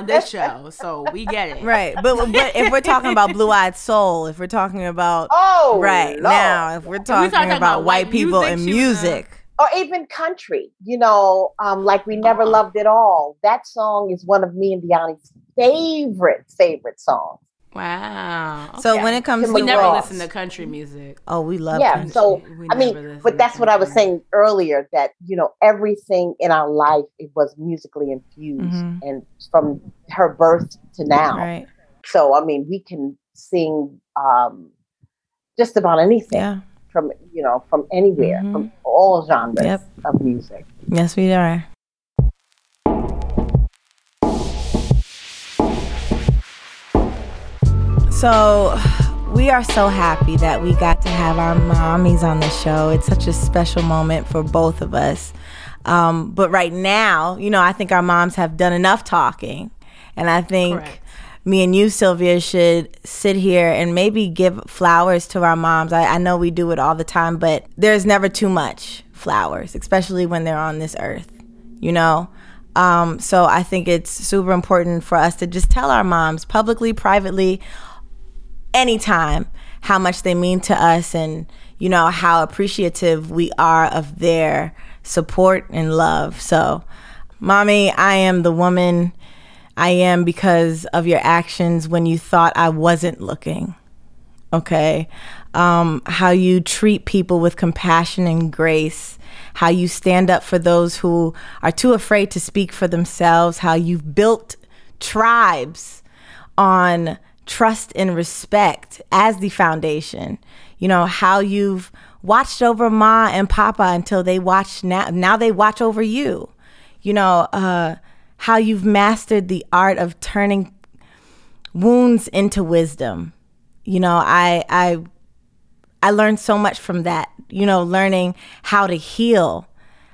this show, so we get it, right? But if we're talking about Blue-Eyed Soul, if we're talking about if we're talking about white people and music. Or even country, you know, like We Never Loved It All. That song is one of me and Deonne's favorite songs. Wow. Okay. So when it comes to we never listen to country music. Oh, we love country. So, but that's what I was saying earlier, that, you know, everything in our life, it was musically infused and from her birth to now. Right. So, I mean, we can sing just about anything. Yeah. From anywhere, from all genres of music. Yes, we are. So we are so happy that we got to have our mommies on the show. It's such a special moment for both of us. But right now, you know, I think our moms have done enough talking. And I think... Correct. Me and you, Sylvia, should sit here and maybe give flowers to our moms. I know we do it all the time, but there's never too much flowers, especially when they're on this earth, you know? So I think it's super important for us to just tell our moms publicly, privately, anytime, how much they mean to us and, you know, how appreciative we are of their support and love. So, mommy, I am the woman I am because of your actions when you thought I wasn't looking. Okay. How you treat people with compassion and grace, how you stand up for those who are too afraid to speak for themselves, how you've built tribes on trust and respect as the foundation, you know, how you've watched over Ma and Papa until they watch now they watch over you, you know, how you've mastered the art of turning wounds into wisdom. You know, I learned so much from that, you know, learning how to heal.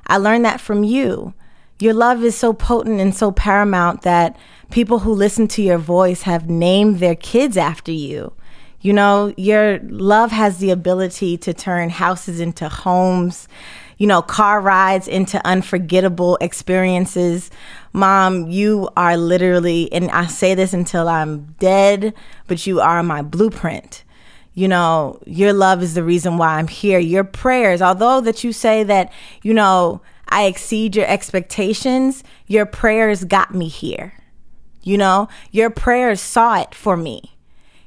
I learned that from you. Your love is so potent and so paramount that people who listen to your voice have named their kids after you. You know, your love has the ability to turn houses into homes, you know, car rides into unforgettable experiences. Mom, you are literally, and I say this until I'm dead, but you are my blueprint. You know, your love is the reason why I'm here. Your prayers, although that you say that, you know, I exceed your expectations, your prayers got me here. You know, your prayers saw it for me.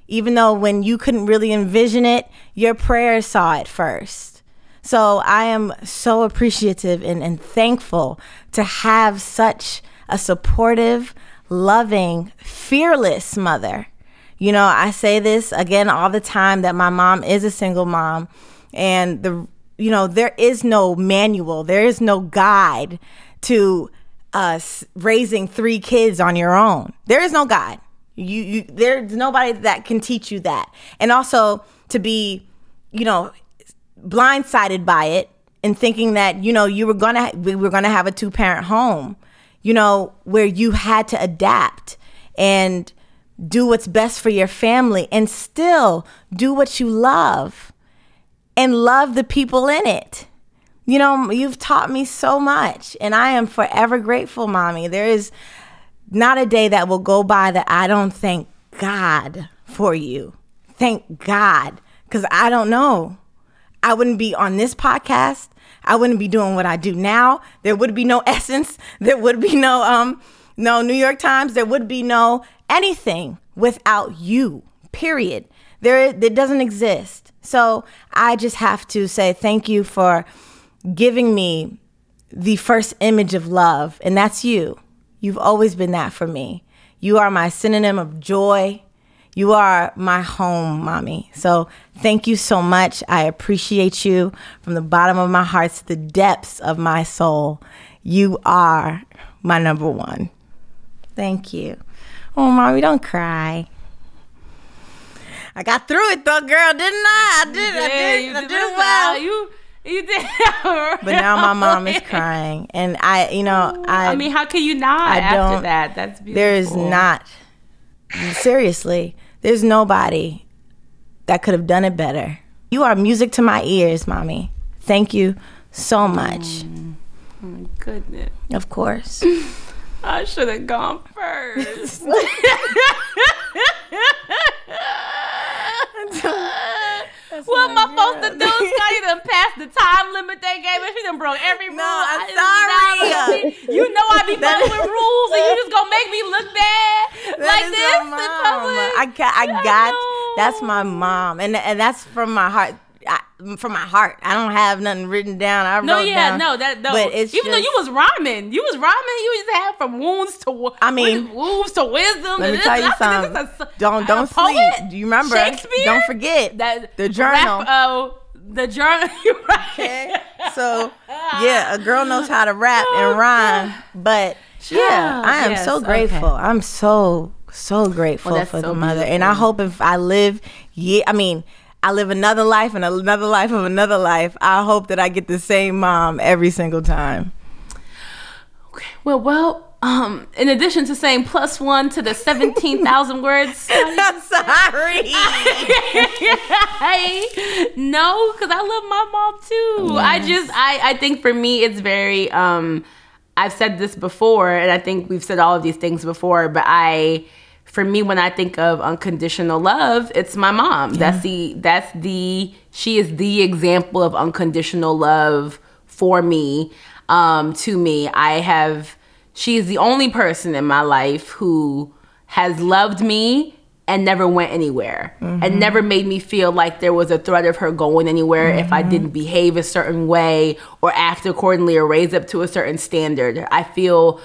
Even though when you couldn't really envision it, your prayers saw it first. So I am so appreciative and thankful to have such a supportive, loving, fearless mother. You know, I say this again all the time that my mom is a single mom, and you know, there is no manual, there is no guide to raising three kids on your own. There is no guide. You there's nobody that can teach you that. And also to be, you know, blindsided by it and thinking that, you know, we were going to have a two-parent home, you know, where you had to adapt and do what's best for your family and still do what you love and love the people in it. You know, you've taught me so much and I am forever grateful, mommy. There is not a day that will go by that I don't thank God for you. Thank God, because I don't know. I wouldn't be on this podcast. I wouldn't be doing what I do now. There would be no Essence. There would be no New York Times. There would be no anything without you, period. It doesn't exist. So I just have to say thank you for giving me the first image of love, and that's you. You've always been that for me. You are my synonym of joy. You are my home, mommy. So thank you so much. I appreciate you from the bottom of my heart to the depths of my soul. You are my number one. Thank you. Oh, mommy, don't cry. I got through it though, girl, didn't I? I did well. You did. But now my mom is crying, and I, you know, I mean, how can you not? After that, that's beautiful. There is not. Seriously, there's nobody that could have done it better. You are music to my ears, mommy. Thank you so much. Oh my goodness. Of course. I should have gone first. What am I supposed to do? Scotty done passed the time limit they gave us. She done broke every rule. No, I'm sorry. You know I be following rules, and you just gonna make me look bad like this in public. That's my mom, and that's from my heart. I don't have nothing written down. But it's even though you was rhyming. You just had from wounds to wounds to wisdom. Let me tell you something. Don't sleep. Do you remember? Shakespeare. Don't forget that the journal. The journal. You're right. Okay. So yeah, a girl knows how to rap and rhyme. But yeah, I am so grateful. Okay. I'm so grateful for the mother, beautiful. And I hope if I live, I live another life and another life of another life. I hope that I get the same mom every single time. Okay. Well, in addition to saying plus one to the 17,000 words. I'm sorry. No, because I love my mom too. Yes. I think for me, it's very, I've said this before, and I think we've said all of these things before, but for me, when I think of unconditional love, it's my mom. Yeah. She is the example of unconditional love for me, to me. She is the only person in my life who has loved me and never went anywhere, mm-hmm. and never made me feel like there was a threat of her going anywhere, mm-hmm. if I didn't behave a certain way or act accordingly or raise up to a certain standard. I feel,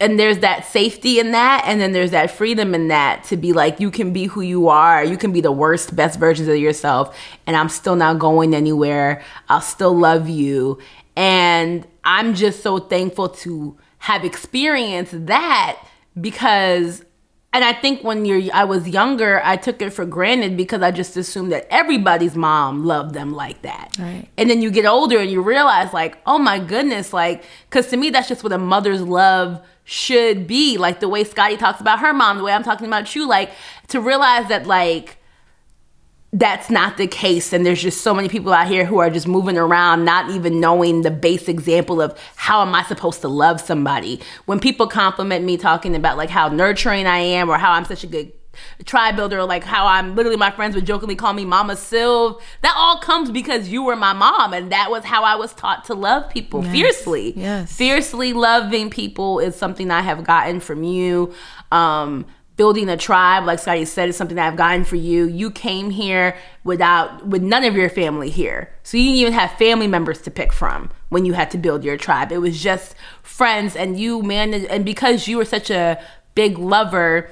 and there's that safety in that, and then there's that freedom in that, to be like, you can be who you are, you can be the worst, best versions of yourself, and I'm still not going anywhere, I'll still love you. And I'm just so thankful to have experienced that, because, and I think I was younger, I took it for granted because I just assumed that everybody's mom loved them like that. Right. And then you get older and you realize, like, oh my goodness, like, because to me, that's just what a mother's love should be. Like the way Scotty talks about her mom, the way I'm talking about you, like, to realize that, like, that's not the case. And there's just so many people out here who are just moving around, not even knowing the base example of how am I supposed to love somebody. When people compliment me talking about like how nurturing I am, or how I'm such a good tribe builder, or like how I'm literally, my friends would jokingly call me Mama Sylv, that all comes because you were my mom, and that was how I was taught to love people. Yes. Fiercely. Yes. Fiercely loving people is something I have gotten from you. Building a tribe, like Scotty said, is something that I've gotten for you. You came here with none of your family here. So you didn't even have family members to pick from when you had to build your tribe. It was just friends, and you managed, and because you were such a big lover,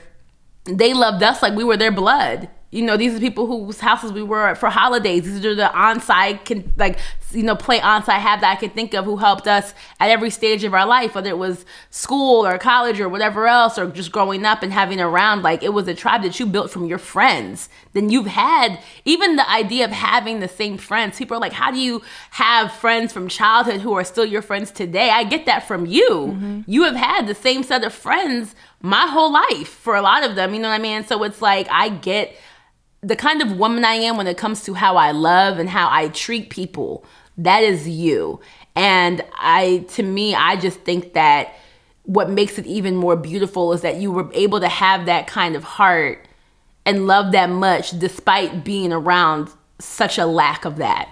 they loved us like we were their blood. You know, these are people whose houses we were at for holidays. These are the on-site, play on-site have that I can think of, who helped us at every stage of our life, whether it was school or college or whatever else, or just growing up and having around. Like, it was a tribe that you built from your friends. Then you've had, even the idea of having the same friends. People are like, how do you have friends from childhood who are still your friends today? I get that from you. Mm-hmm. You have had the same set of friends my whole life, for a lot of them. You know what I mean? So it's like, I get the kind of woman I am when it comes to how I love and how I treat people. That is you. And I just think that what makes it even more beautiful is that you were able to have that kind of heart and love that much despite being around such a lack of that.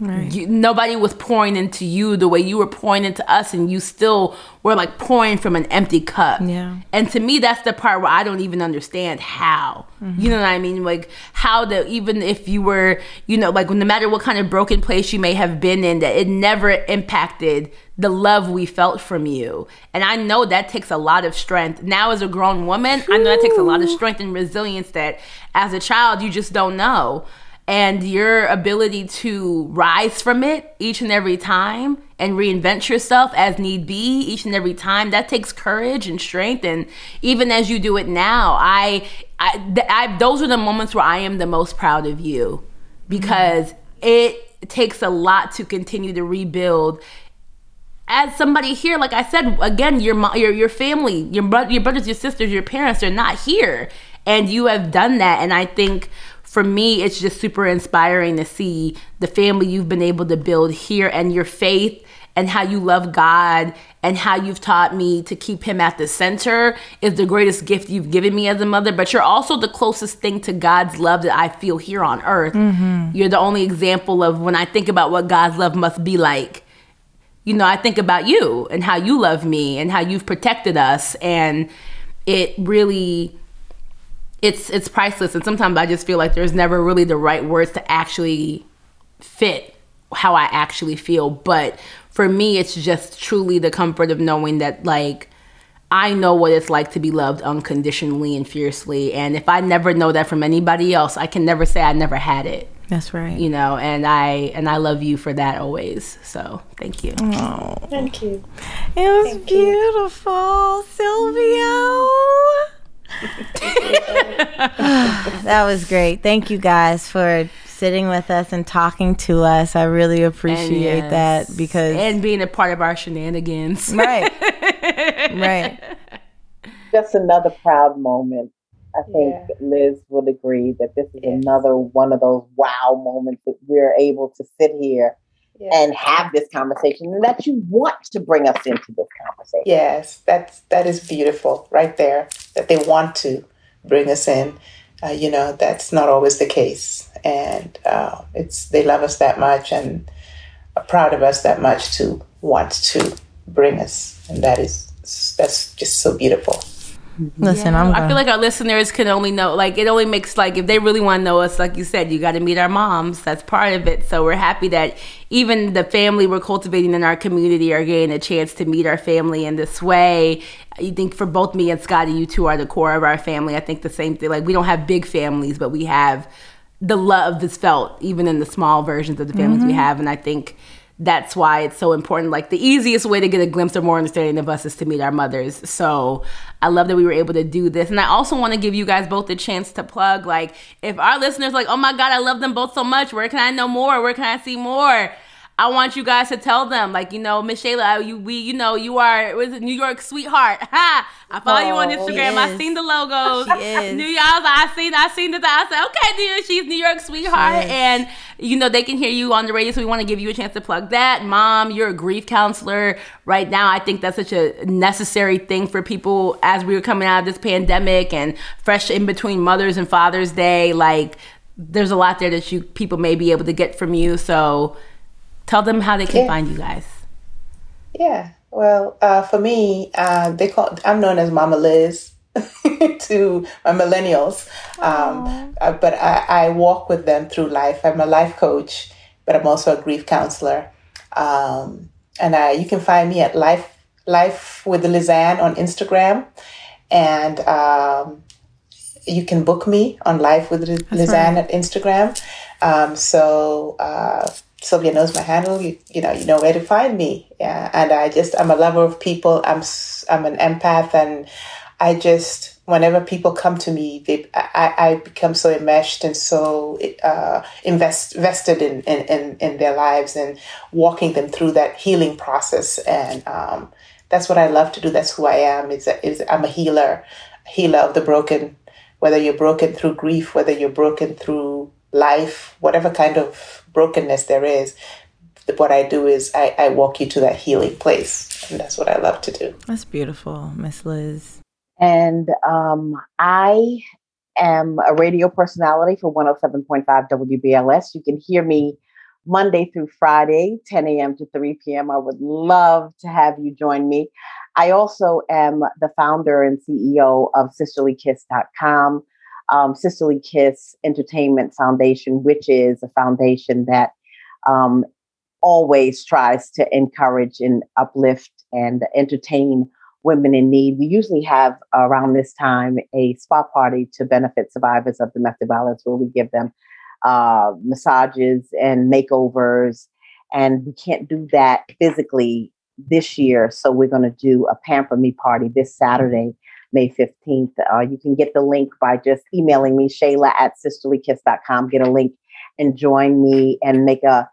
Right. Nobody was pouring into you the way you were pouring into us, and you still were like pouring from an empty cup. Yeah. And to me, that's the part where I don't even understand how. Mm-hmm. You know what I mean? Like, how even if you were, like, no matter what kind of broken place you may have been in, that it never impacted the love we felt from you. And I know that takes a lot of strength. Now as a grown woman, I know that takes a lot of strength and resilience that as a child you just don't know. And your ability to rise from it each and every time and reinvent yourself as need be each and every time, that takes courage and strength. And even as you do it now, those are the moments where I am the most proud of you, because mm-hmm. it takes a lot to continue to rebuild. As somebody here, like I said, again, your family, your brothers, your sisters, your parents are not here, and you have done that. And I think, for me, it's just super inspiring to see the family you've been able to build here, and your faith, and how you love God, and how you've taught me to keep him at the center is the greatest gift you've given me as a mother. But you're also the closest thing to God's love that I feel here on earth. Mm-hmm. You're the only example of, when I think about what God's love must be like, I think about you and how you love me and how you've protected us. And it really, it's priceless. And sometimes I just feel like there's never really the right words to actually fit how I actually feel. But for me, it's just truly the comfort of knowing that, like, I know what it's like to be loved unconditionally and fiercely. And if I never know that from anybody else, I can never say I never had it. That's right. And I love you for that always. So thank you. Oh, thank you. It was beautiful, Sylvia. That was great. Thank you guys for sitting with us and talking to us. I really appreciate that, and being a part of our shenanigans. Right. Right. Just another proud moment. I think Liz would agree that this is another one of those wow moments that we're able to sit here and have this conversation, and that you want to bring us into this conversation. Yes, that is beautiful right there, that they want to bring us in. That's not always the case. And they love us that much and are proud of us that much to want to bring us. And that's just so beautiful. Listen, I feel like our listeners can only know, like, it only makes, like, if they really want to know us, like you said, you got to meet our moms. That's part of it. So we're happy that even the family we're cultivating in our community are getting a chance to meet our family in this way. I think for both me and Scotty, you two are the core of our family. I think the same thing. Like, we don't have big families, but we have the love that's felt even in the small versions of the families we have. And I think that's why it's so important. Like, the easiest way to get a glimpse or more understanding of us is to meet our mothers. So I love that we were able to do this. And I also want to give you guys both a chance to plug. Like, if our listeners like, oh my God, I love them both so much. Where can I know more? Where can I see more? I want you guys to tell them, like, Miss Shayla, you are New York sweetheart. Ha! I follow you on Instagram. I've seen the logos. She is. New York. I seen this. I said, okay, dude, she's New York sweetheart. And, they can hear you on the radio, so we want to give you a chance to plug that. Mom, you're a grief counselor right now. I think that's such a necessary thing for people as we were coming out of this pandemic and fresh in between Mother's and Father's Day. Like, there's a lot there that people may be able to get from you. So tell them how they can find you guys. Yeah. Well, for me, I'm known as Mama Liz to my millennials. But I walk with them through life. I'm a life coach, but I'm also a grief counselor. And you can find me at Life with Lizanne on Instagram. And you can book me on Life with Lizanne at Instagram. Sylvia knows my handle. You know where to find me. Yeah, and I'm a lover of people. I'm an empath, and I just, whenever people come to me, I become so enmeshed and so invested in their lives and walking them through that healing process. And that's what I love to do. That's who I am. I'm a healer of the broken. Whether you're broken through grief, whether you're broken through life, whatever kind of brokenness there is, what I do is I walk you to that healing place. And that's what I love to do. That's beautiful, Miss Liz. And I am a radio personality for 107.5 WBLS. You can hear me Monday through Friday, 10 a.m. to 3 p.m. I would love to have you join me. I also am the founder and CEO of SisterlyKiss.com. Sisterly Kiss Entertainment Foundation, which is a foundation that always tries to encourage and uplift and entertain women in need. We usually have around this time a spa party to benefit survivors of domestic violence, where we give them massages and makeovers. And we can't do that physically this year, so we're going to do a Pamper Me party this Saturday, May 15th. You can get the link by just emailing me, Shayla at SisterlyKiss.com. Get a link and join me and make a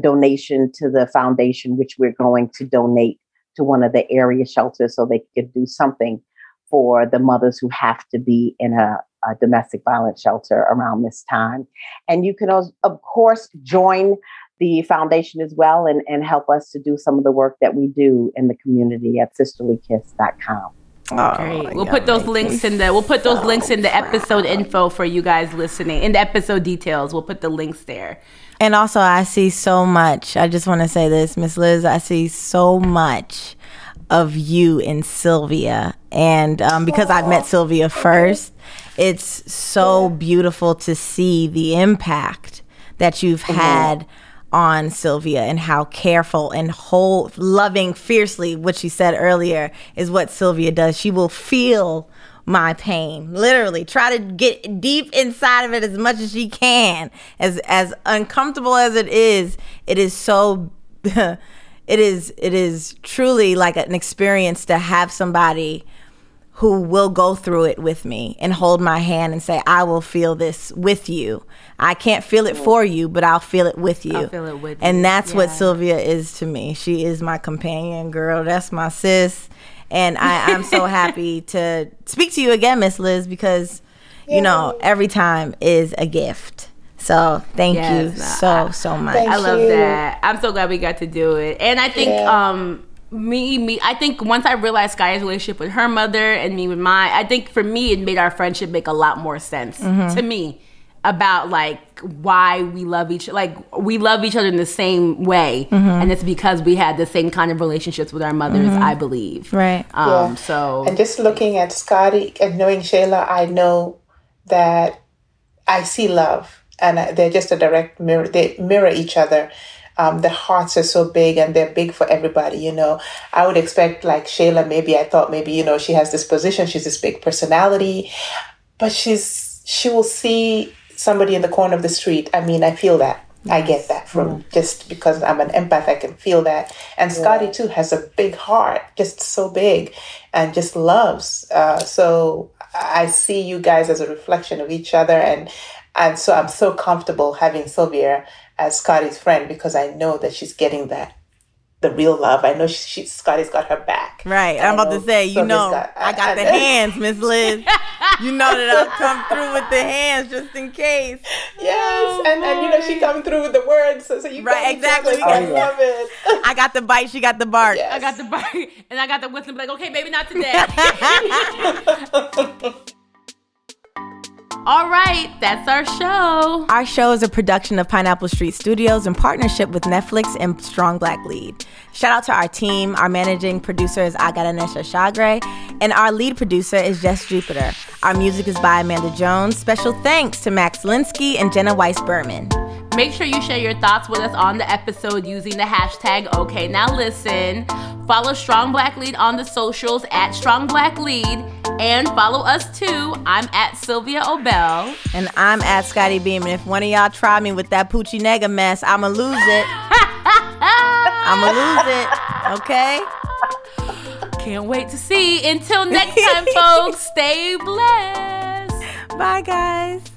donation to the foundation, which we're going to donate to one of the area shelters so they could do something for the mothers who have to be in a domestic violence shelter around this time. And you can, of course, join the foundation as well and help us to do some of the work that we do in the community at SisterlyKiss.com. Oh, great. We'll put those links in the episode info for you guys listening. In the episode details, we'll put the links there. And also, I see so much. I just want to say this, Miss Liz. I see so much of you in Sylvia, and because I met Sylvia first, it's so beautiful to see the impact that you've had on Sylvia, and how careful and whole, loving fiercely, what she said earlier is what Sylvia does. She will feel my pain, literally try to get deep inside of it as much as she can. As uncomfortable as it is so, it is truly like an experience to have somebody who will go through it with me and hold my hand and say, I will feel this with you. I can't feel it for you, but I'll feel it with you. And that's what Sylvia is to me. She is my companion, girl. That's my sis. And I'm so happy to speak to you again, Miss Liz, because, every time is a gift. So thank you so much. Thank I love you. That. I'm so glad we got to do it. And I think I think once I realized Sky's relationship with her mother and me with mine, I think for me it made our friendship make a lot more sense to me about like why we love each other in the same way, and it's because we had the same kind of relationships with our mothers, I believe. Right. So and just looking at Scotty and knowing Shayla, I know that I see love, and they're just a direct mirror. They mirror each other. Their hearts are so big, and they're big for everybody, you know. I would expect, like, Shayla, I thought you know, she has this position, she's this big personality, but she will see somebody in the corner of the street. I mean, I feel that. I get that from just because I'm an empath, I can feel that. And Scotty, too, has a big heart, just so big, and just loves. So I see you guys as a reflection of each other, and so I'm so comfortable having Sylvia as Scotty's friend because I know that she's getting that, the real love. I know Scotty's got her back. Right. And I'm about to say, I got the hands, Miss Liz. You know that I'll come through with the hands just in case. Yes. And you know, she come through with the words. So you right, exactly. I love it. I got the bite. She got the bark. Yes. I got the bark. And I got the whistle. Like, okay, baby, not today. All right, that's our show. Our show is a production of Pineapple Street Studios in partnership with Netflix and Strong Black Lead. Shout out to our team. Our managing producer is Agadanesha Shagre, and our lead producer is Jess Jupiter. Our music is by Amanda Jones. Special thanks to Max Linsky and Jenna Weiss-Berman. Make sure you share your thoughts with us on the episode using the hashtag OKNowListen. Follow Strong Black Lead on the socials at Strong Black Lead. And follow us too. I'm at Sylvia Obell. And I'm at Scotty Beam. And if one of y'all try me with that Poochie Nega mess, I'ma lose it. Okay? Can't wait to see. Until next time, folks, stay blessed. Bye, guys.